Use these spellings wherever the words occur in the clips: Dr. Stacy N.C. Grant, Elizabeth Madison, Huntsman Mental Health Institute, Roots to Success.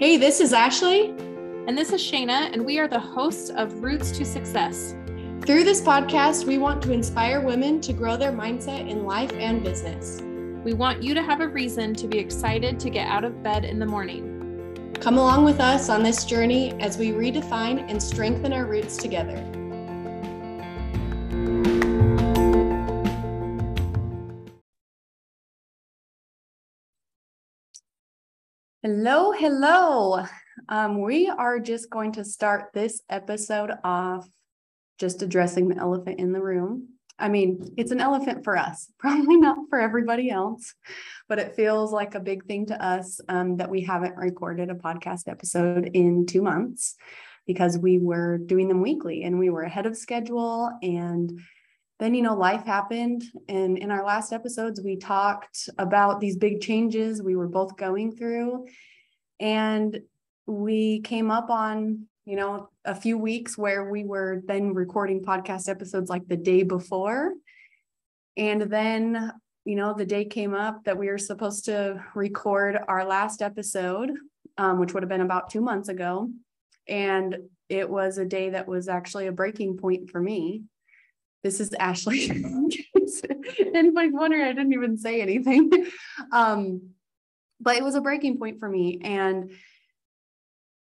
Hey, this is Ashley. And this is Shayna, and we are the hosts of Roots to Success. Through this podcast, we want to inspire women to grow their mindset in life and business. We want you to have a reason to be excited to get out of bed in the morning. Come along with us on this journey as we redefine and strengthen our roots together. Hello, hello. We are just going to start this episode off just addressing the elephant in the room. I mean, it's an elephant for us, probably not for everybody else, but it feels like a big thing to us that we haven't recorded a podcast episode in 2 months because we were doing them weekly and we were ahead of schedule. And then, you know, life happened. And in our last episodes, we talked about these big changes we were both going through. And we came up on, you know, a few weeks where we were then recording podcast episodes like the day before. And then, you know, the day came up that we were supposed to record our last episode, which would have been about 2 months ago. And it was a day that was actually a breaking point for me. This is Ashley. In case anybody's wondering, I didn't even say anything. But it was a breaking point for me. And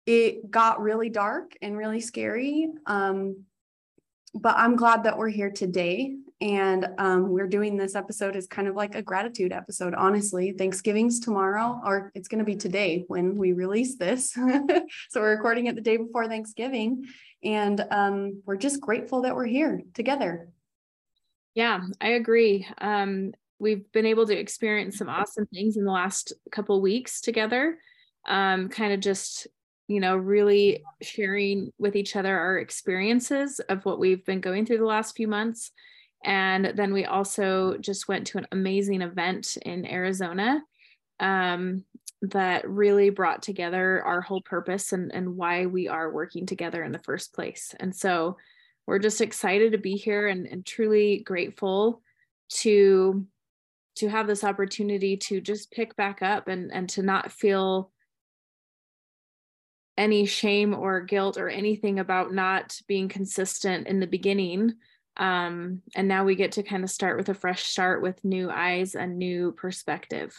it got really dark and really scary. But I'm glad that we're here today. And we're doing this episode as kind of like a gratitude episode, honestly. Thanksgiving's tomorrow, or it's going to be today when we release this. So we're recording it the day before Thanksgiving. And we're just grateful that we're here together. Yeah, I agree. We've been able to experience some awesome things in the last couple of weeks together. Kind of just, you know, really sharing with each other our experiences of what we've been going through the last few months. And then we also just went to an amazing event in Arizona that really brought together our whole purpose and why we are working together in the first place. And so we're just excited to be here and truly grateful to have this opportunity to just pick back up and to not feel any shame or guilt or anything about not being consistent in the beginning. And now we get to kind of start with a fresh start with new eyes and new perspective.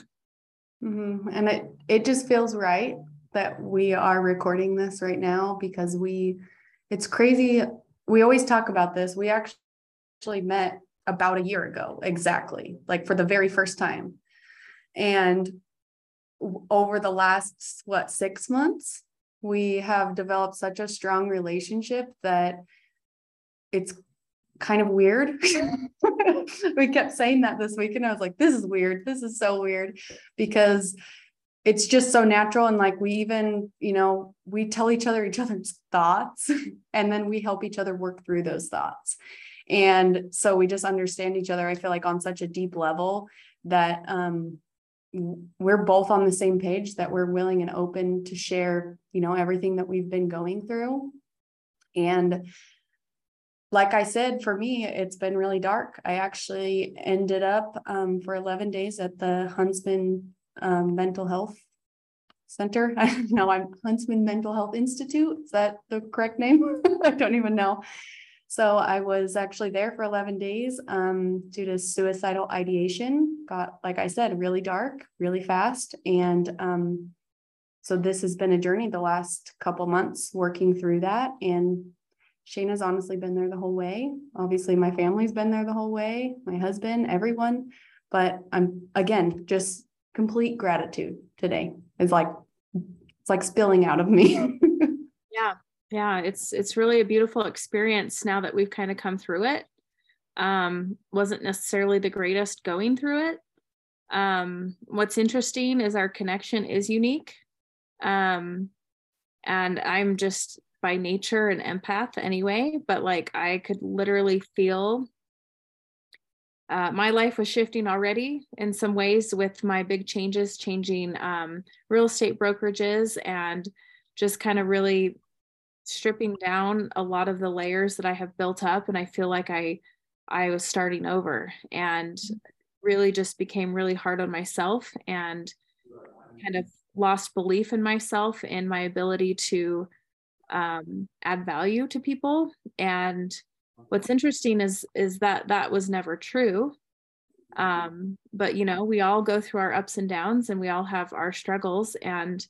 Mm-hmm. And it just feels right that we are recording this right now because it's crazy. We always talk about this. We actually met about a year ago, exactly, like for the very first time. And over the last, 6 months, we have developed such a strong relationship that it's kind of weird. We kept saying that this week and I was like, this is weird. This is so weird because it's just so natural. And like, we even, you know, we tell each other's thoughts and then we help each other work through those thoughts. And so we just understand each other. I feel like on such a deep level that, we're both on the same page that we're willing and open to share, you know, everything that we've been going through. And like I said, for me, it's been really dark. I actually ended up for 11 days at the Huntsman Mental Health Center. I'm Huntsman Mental Health Institute. Is that the correct name? I don't even know. So I was actually there for 11 days due to suicidal ideation. Got, like I said, really dark, really fast. And so this has been a journey the last couple months working through that. And Shayna's honestly been there the whole way. Obviously, my family's been there the whole way, my husband, everyone. But I'm, again, just complete gratitude today. It's like spilling out of me. Yeah. Yeah, it's really a beautiful experience now that we've kind of come through it. Wasn't necessarily the greatest going through it. What's interesting is our connection is unique. And I'm just by nature an empath anyway, but like I could literally feel my life was shifting already in some ways with my big changes, changing real estate brokerages and just kind of really stripping down a lot of the layers that I have built up. And I feel like I was starting over and really just became really hard on myself and kind of lost belief in myself and my ability to add value to people. And what's interesting is that that was never true. But, you know, we all go through our ups and downs and we all have our struggles, and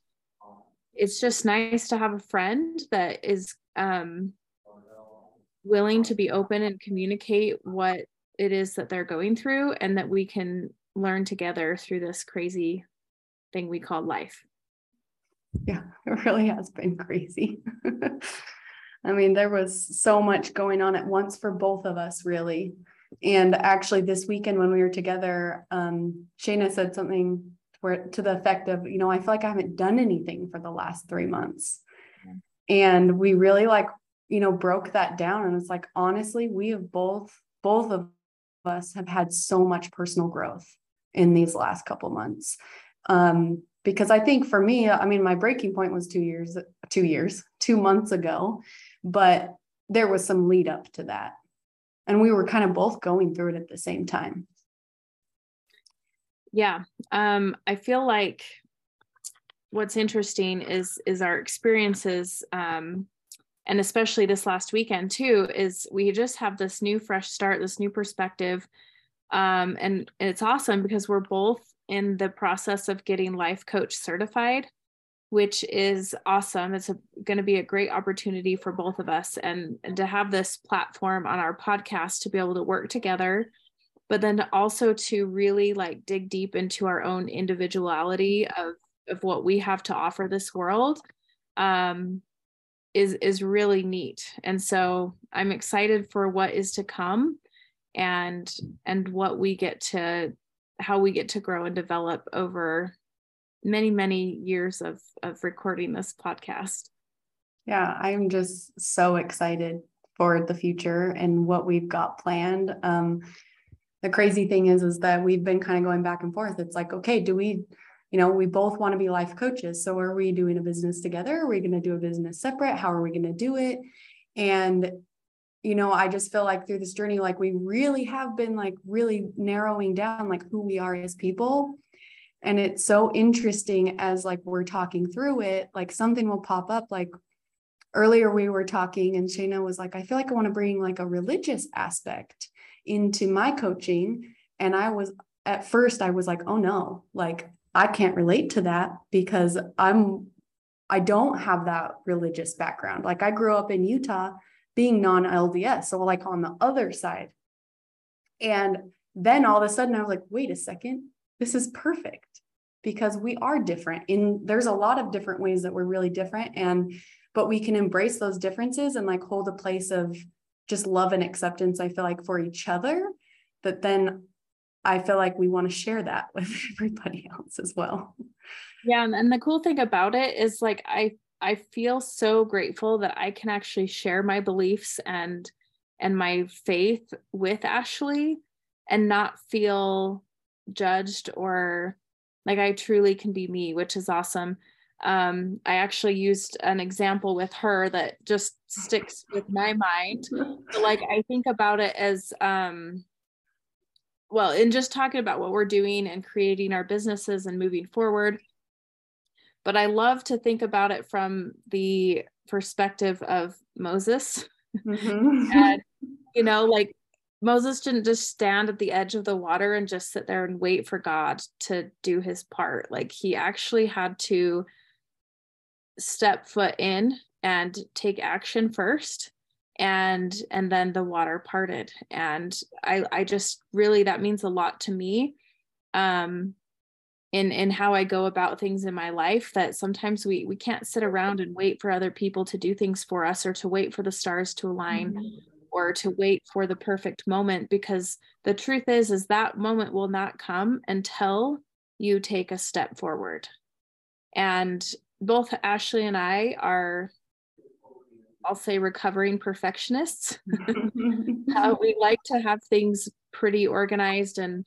it's just nice to have a friend that is willing to be open and communicate what it is that they're going through, and that we can learn together through this crazy thing we call life. Yeah, it really has been crazy. I mean, there was so much going on at once for both of us, really. And actually this weekend when we were together, Shayna said something to the effect of, you know, I feel like I haven't done anything for the last 3 months. And we really broke that down. And it's like, honestly, we have both of us have had so much personal growth in these last couple months. Because I think for me, I mean, my breaking point was 2 months ago, but there was some lead up to that. And we were kind of both going through it at the same time. Yeah. I feel like what's interesting is our experiences. And especially this last weekend too, is we just have this new fresh start, this new perspective. And it's awesome because we're both in the process of getting life coach certified, which is awesome. It's going to be a great opportunity for both of us, and to have this platform on our podcast to be able to work together, but then also to really dig deep into our own individuality of what we have to offer this world is really neat. And so I'm excited for what is to come and what we get to, how we get to grow and develop over many, many years of recording this podcast. Yeah, I'm just so excited for the future and what we've got planned. The crazy thing is that we've been kind of going back and forth. It's like, okay, do we, we both want to be life coaches. So are we doing a business together? Are we going to do a business separate? How are we going to do it? And, I just feel like through this journey, we really have been really narrowing down who we are as people. And it's so interesting as we're talking through it, something will pop up. Earlier we were talking and Shayna was I feel like I want to bring a religious aspect into my coaching. And at first I was oh no, I can't relate to that because I don't have that religious background. I grew up in Utah being non-LDS. So on the other side. And then all of a sudden I was wait a second, this is perfect because we are different, and there's a lot of different ways that we're really different, but we can embrace those differences and hold a place of just love and acceptance, I feel for each other, that then I feel we want to share that with everybody else as well. Yeah. And the cool thing about it is I feel so grateful that I can actually share my beliefs and my faith with Ashley and not feel judged, or I truly can be me, which is awesome. I actually used an example with her that just sticks with my mind. But I think about it as, well, in just talking about what we're doing and creating our businesses and moving forward. But I love to think about it from the perspective of Moses. Mm-hmm. And, Moses didn't just stand at the edge of the water and just sit there and wait for God to do his part. He actually had to step foot in and take action first, and then the water parted. And I just really, that means a lot to me, in how I go about things in my life, that sometimes we can't sit around and wait for other people to do things for us, or to wait for the stars to align. Mm-hmm. Or to wait for the perfect moment, because the truth is that moment will not come until you take a step forward. And both Ashley and I are, I'll say, recovering perfectionists. We like to have things pretty organized and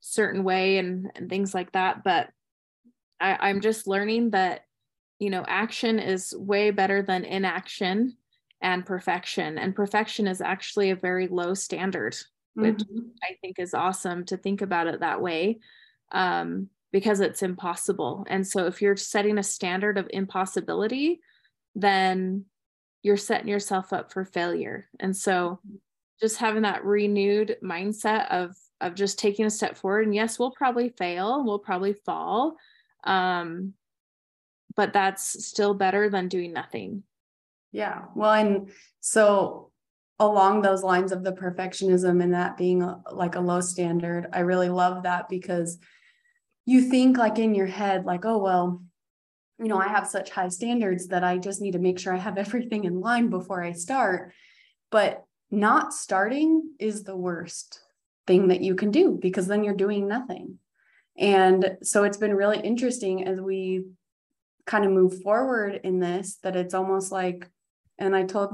certain way and things like that. But I'm just learning that, action is way better than inaction. And perfection is actually a very low standard, which I think is awesome to think about it that way. because it's impossible. And so if you're setting a standard of impossibility, then you're setting yourself up for failure. And so just having that renewed mindset of just taking a step forward, and yes, we'll probably fail, we'll probably fall, but that's still better than doing nothing. Yeah. Well, and so along those lines of the perfectionism and that being like a low standard, I really love that, because you think like in your head, like, oh, well, you know, I have such high standards that I just need to make sure I have everything in line before I start. But not starting is the worst thing that you can do, because then you're doing nothing. And so it's been really interesting as we kind of move forward in this, that it's almost like, and I told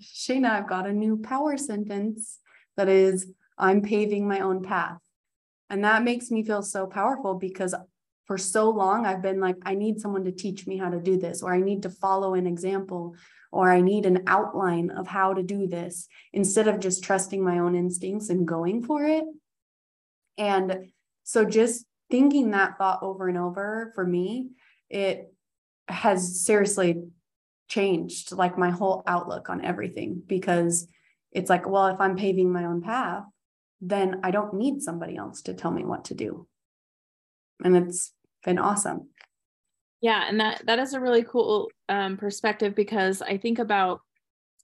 Shayna, I've got a new power sentence that is, I'm paving my own path. And that makes me feel so powerful, because for so long, I've been like, I need someone to teach me how to do this, or I need to follow an example, or I need an outline of how to do this, instead of just trusting my own instincts and going for it. And so just thinking that thought over and over, for me, it has seriously changed like my whole outlook on everything, because it's like, well, if I'm paving my own path, then I don't need somebody else to tell me what to do. And it's been awesome. Yeah. And that is a really cool perspective, because I think about,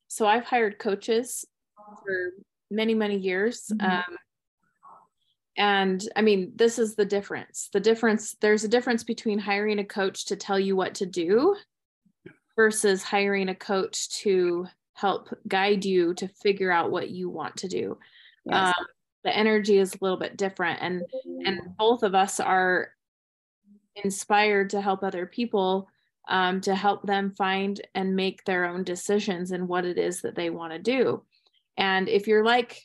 so I've hired coaches for many, many years. Mm-hmm. And I mean, this is the difference. There's a difference between hiring a coach to tell you what to do versus hiring a coach to help guide you to figure out what you want to do. Yes. The energy is a little bit different, and both of us are inspired to help other people, to help them find and make their own decisions in what it is that they want to do. And if you're like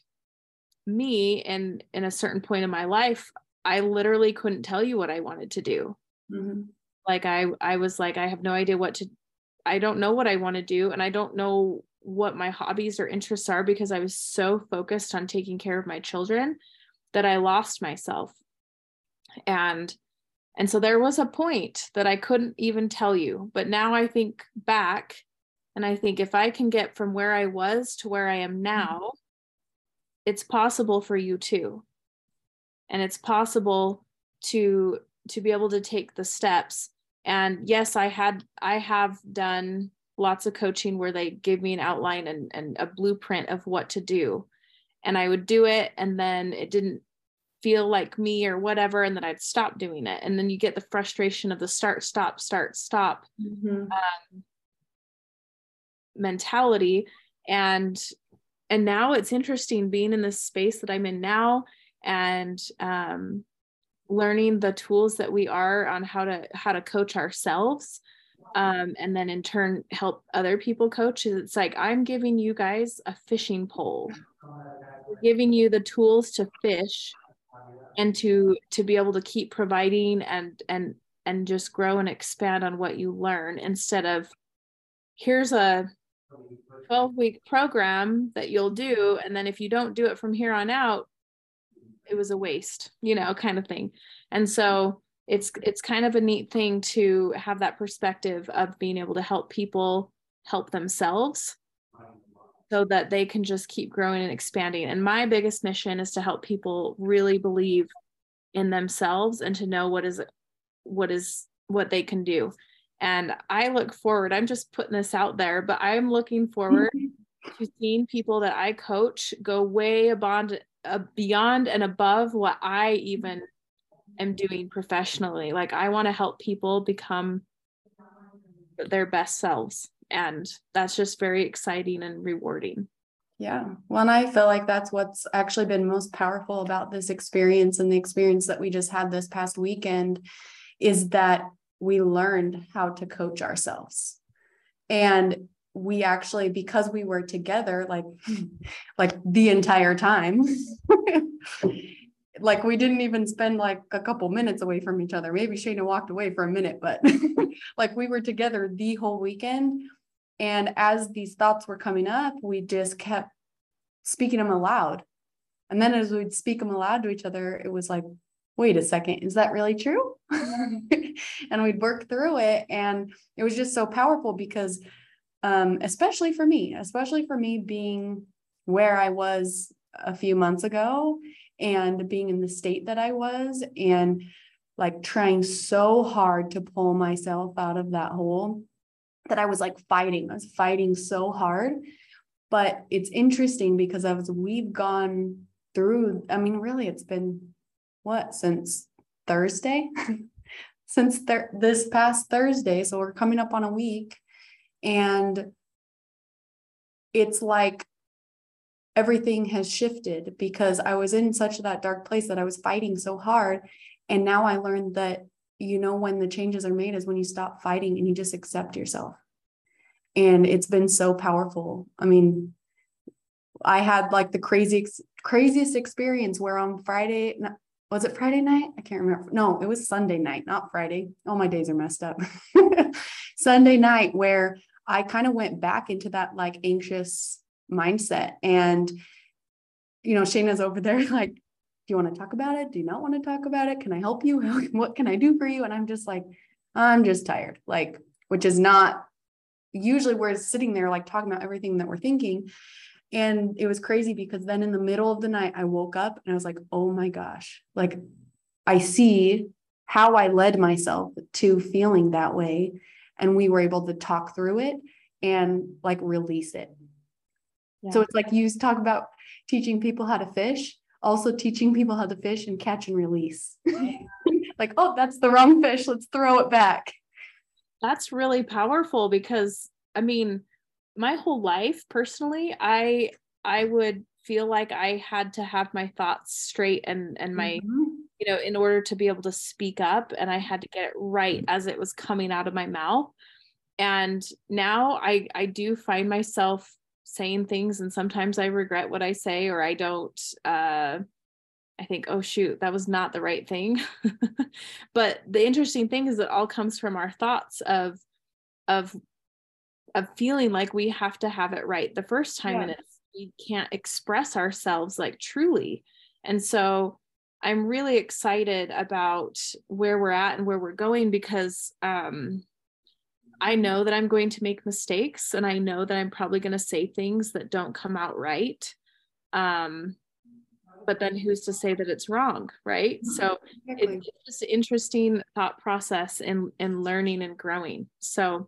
me, and in a certain point in my life, I literally couldn't tell you what I wanted to do. Mm-hmm. Like I was like, I have no idea I don't know what I want to do. And I don't know what my hobbies or interests are, because I was so focused on taking care of my children that I lost myself. And so there was a point that I couldn't even tell you, but now I think back and I think, if I can get from where I was to where I am now, it's possible for you too. And it's possible to be able to take the steps. And yes, I have done lots of coaching where they give me an outline and a blueprint of what to do. And I would do it, and then it didn't feel like me or whatever, and then I'd stop doing it. And then you get the frustration of the start, stop mm-hmm. Mentality. And now it's interesting being in this space that I'm in now, and learning the tools that we are on how to coach ourselves. And then in turn help other people coach. It's like, I'm giving you guys a fishing pole. We're giving you the tools to fish and to be able to keep providing and just grow and expand on what you learn, instead of here's a 12-week program that you'll do, and then if you don't do it from here on out, it was a waste, you know, kind of thing. And so it's kind of a neat thing to have that perspective of being able to help people help themselves, so that they can just keep growing and expanding. And my biggest mission is to help people really believe in themselves and to know what they can do. And I look forward, I'm just putting this out there, but I'm looking forward to seeing people that I coach go way beyond and above what I even am doing professionally. Like, I want to help people become their best selves, and that's just very exciting and rewarding. Yeah. Well, and I feel like that's what's actually been most powerful about this experience, and the experience that we just had this past weekend, is that we learned how to coach ourselves. And we actually, because we were together like the entire time, like we didn't even spend like a couple minutes away from each other. Maybe Shayna walked away for a minute, but like we were together the whole weekend. And as these thoughts were coming up, we just kept speaking them aloud. And then as we'd speak them aloud to each other, it was like, wait a second, is that really true? And we'd work through it. And it was just so powerful because, especially for me being where I was a few months ago and being in the state that I was and like trying so hard to pull myself out of that hole that I was like fighting. I was fighting so hard, but it's interesting because we've gone through, I mean, really it's been what, since Thursday, since this past Thursday. So we're coming up on a week and it's like, everything has shifted because I was in such that dark place that I was fighting so hard. And now I learned that, you know, when the changes are made is when you stop fighting and you just accept yourself. And it's been so powerful. I mean, I had like the craziest experience where on Friday, was it Friday night? I can't remember. No, it was Sunday night, not Friday. All my days are messed up. Sunday night where I kind of went back into that like anxious mindset. And, you know, Shayna's over there like, do you want to talk about it? Do you not want to talk about it? Can I help you? What can I do for you? And I'm just like, I'm just tired. Like, which is not usually we're sitting there like talking about everything that we're thinking. And it was crazy because then in the middle of the night, I woke up and I was like, oh my gosh, like I see how I led myself to feeling that way. And we were able to talk through it and like release it. Yeah. So it's like you talk about teaching people how to fish, also teaching people how to fish and catch and release. Like, oh, that's the wrong fish. Let's throw it back. That's really powerful because, I mean, my whole life personally, I would feel like I had to have my thoughts straight and my, you know, in order to be able to speak up, and I had to get it right as it was coming out of my mouth. And now I do find myself saying things, and sometimes I regret what I say, or I don't, I think, oh shoot, that was not the right thing. But the interesting thing is it all comes from our thoughts of feeling like we have to have it right the first time. Yeah. And we can't express ourselves like truly. And so I'm really excited about where we're at and where we're going because, I know that I'm going to make mistakes and I know that I'm probably going to say things that don't come out right. But then who's to say that it's wrong? Right. So exactly. It's just an interesting thought process and learning and growing. So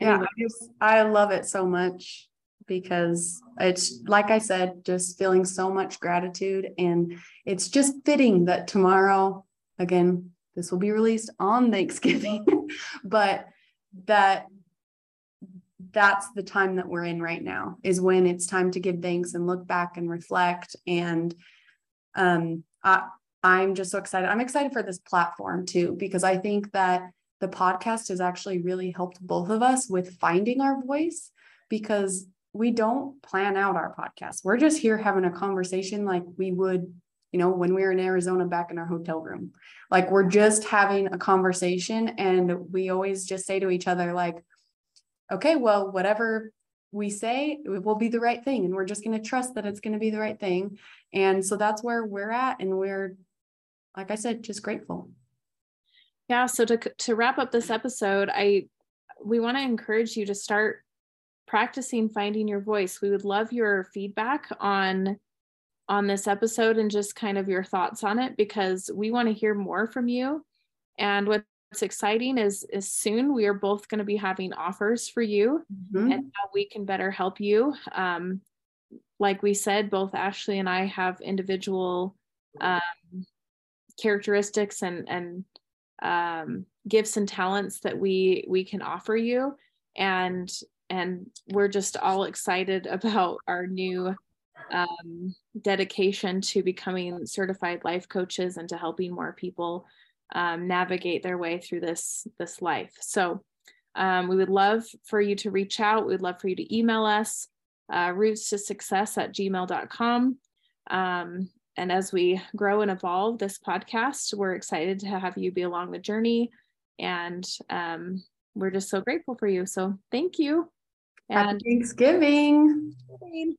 yeah, anyway. I love it so much because it's, like I said, just feeling so much gratitude, and it's just fitting that tomorrow, again, this will be released on Thanksgiving, but that's the time that we're in right now is when it's time to give thanks and look back and reflect. And I'm just so excited. I'm excited for this platform too, because I think that the podcast has actually really helped both of us with finding our voice, because we don't plan out our podcast. We're just here having a conversation like we would, you know, when we were in Arizona back in our hotel room. Like we're just having a conversation, and we always just say to each other like, okay, well, whatever we say, it will be the right thing. And we're just going to trust that it's going to be the right thing. And so that's where we're at. And we're, like I said, just grateful. Yeah. So to wrap up this episode, we want to encourage you to start practicing finding your voice. We would love your feedback on this episode and just kind of your thoughts on it, because we want to hear more from you. And what's exciting is soon we are both going to be having offers for you, mm-hmm. and how we can better help you. Like we said, both Ashley and I have individual characteristics and gifts and talents that we can offer you. And we're just all excited about our new dedication to becoming certified life coaches and to helping more people navigate their way through this life. So we would love for you to reach out. We'd love for you to email us, rootstosuccess@gmail.com. And as we grow and evolve this podcast, we're excited to have you be along the journey, and we're just so grateful for you. So thank you. And happy Thanksgiving.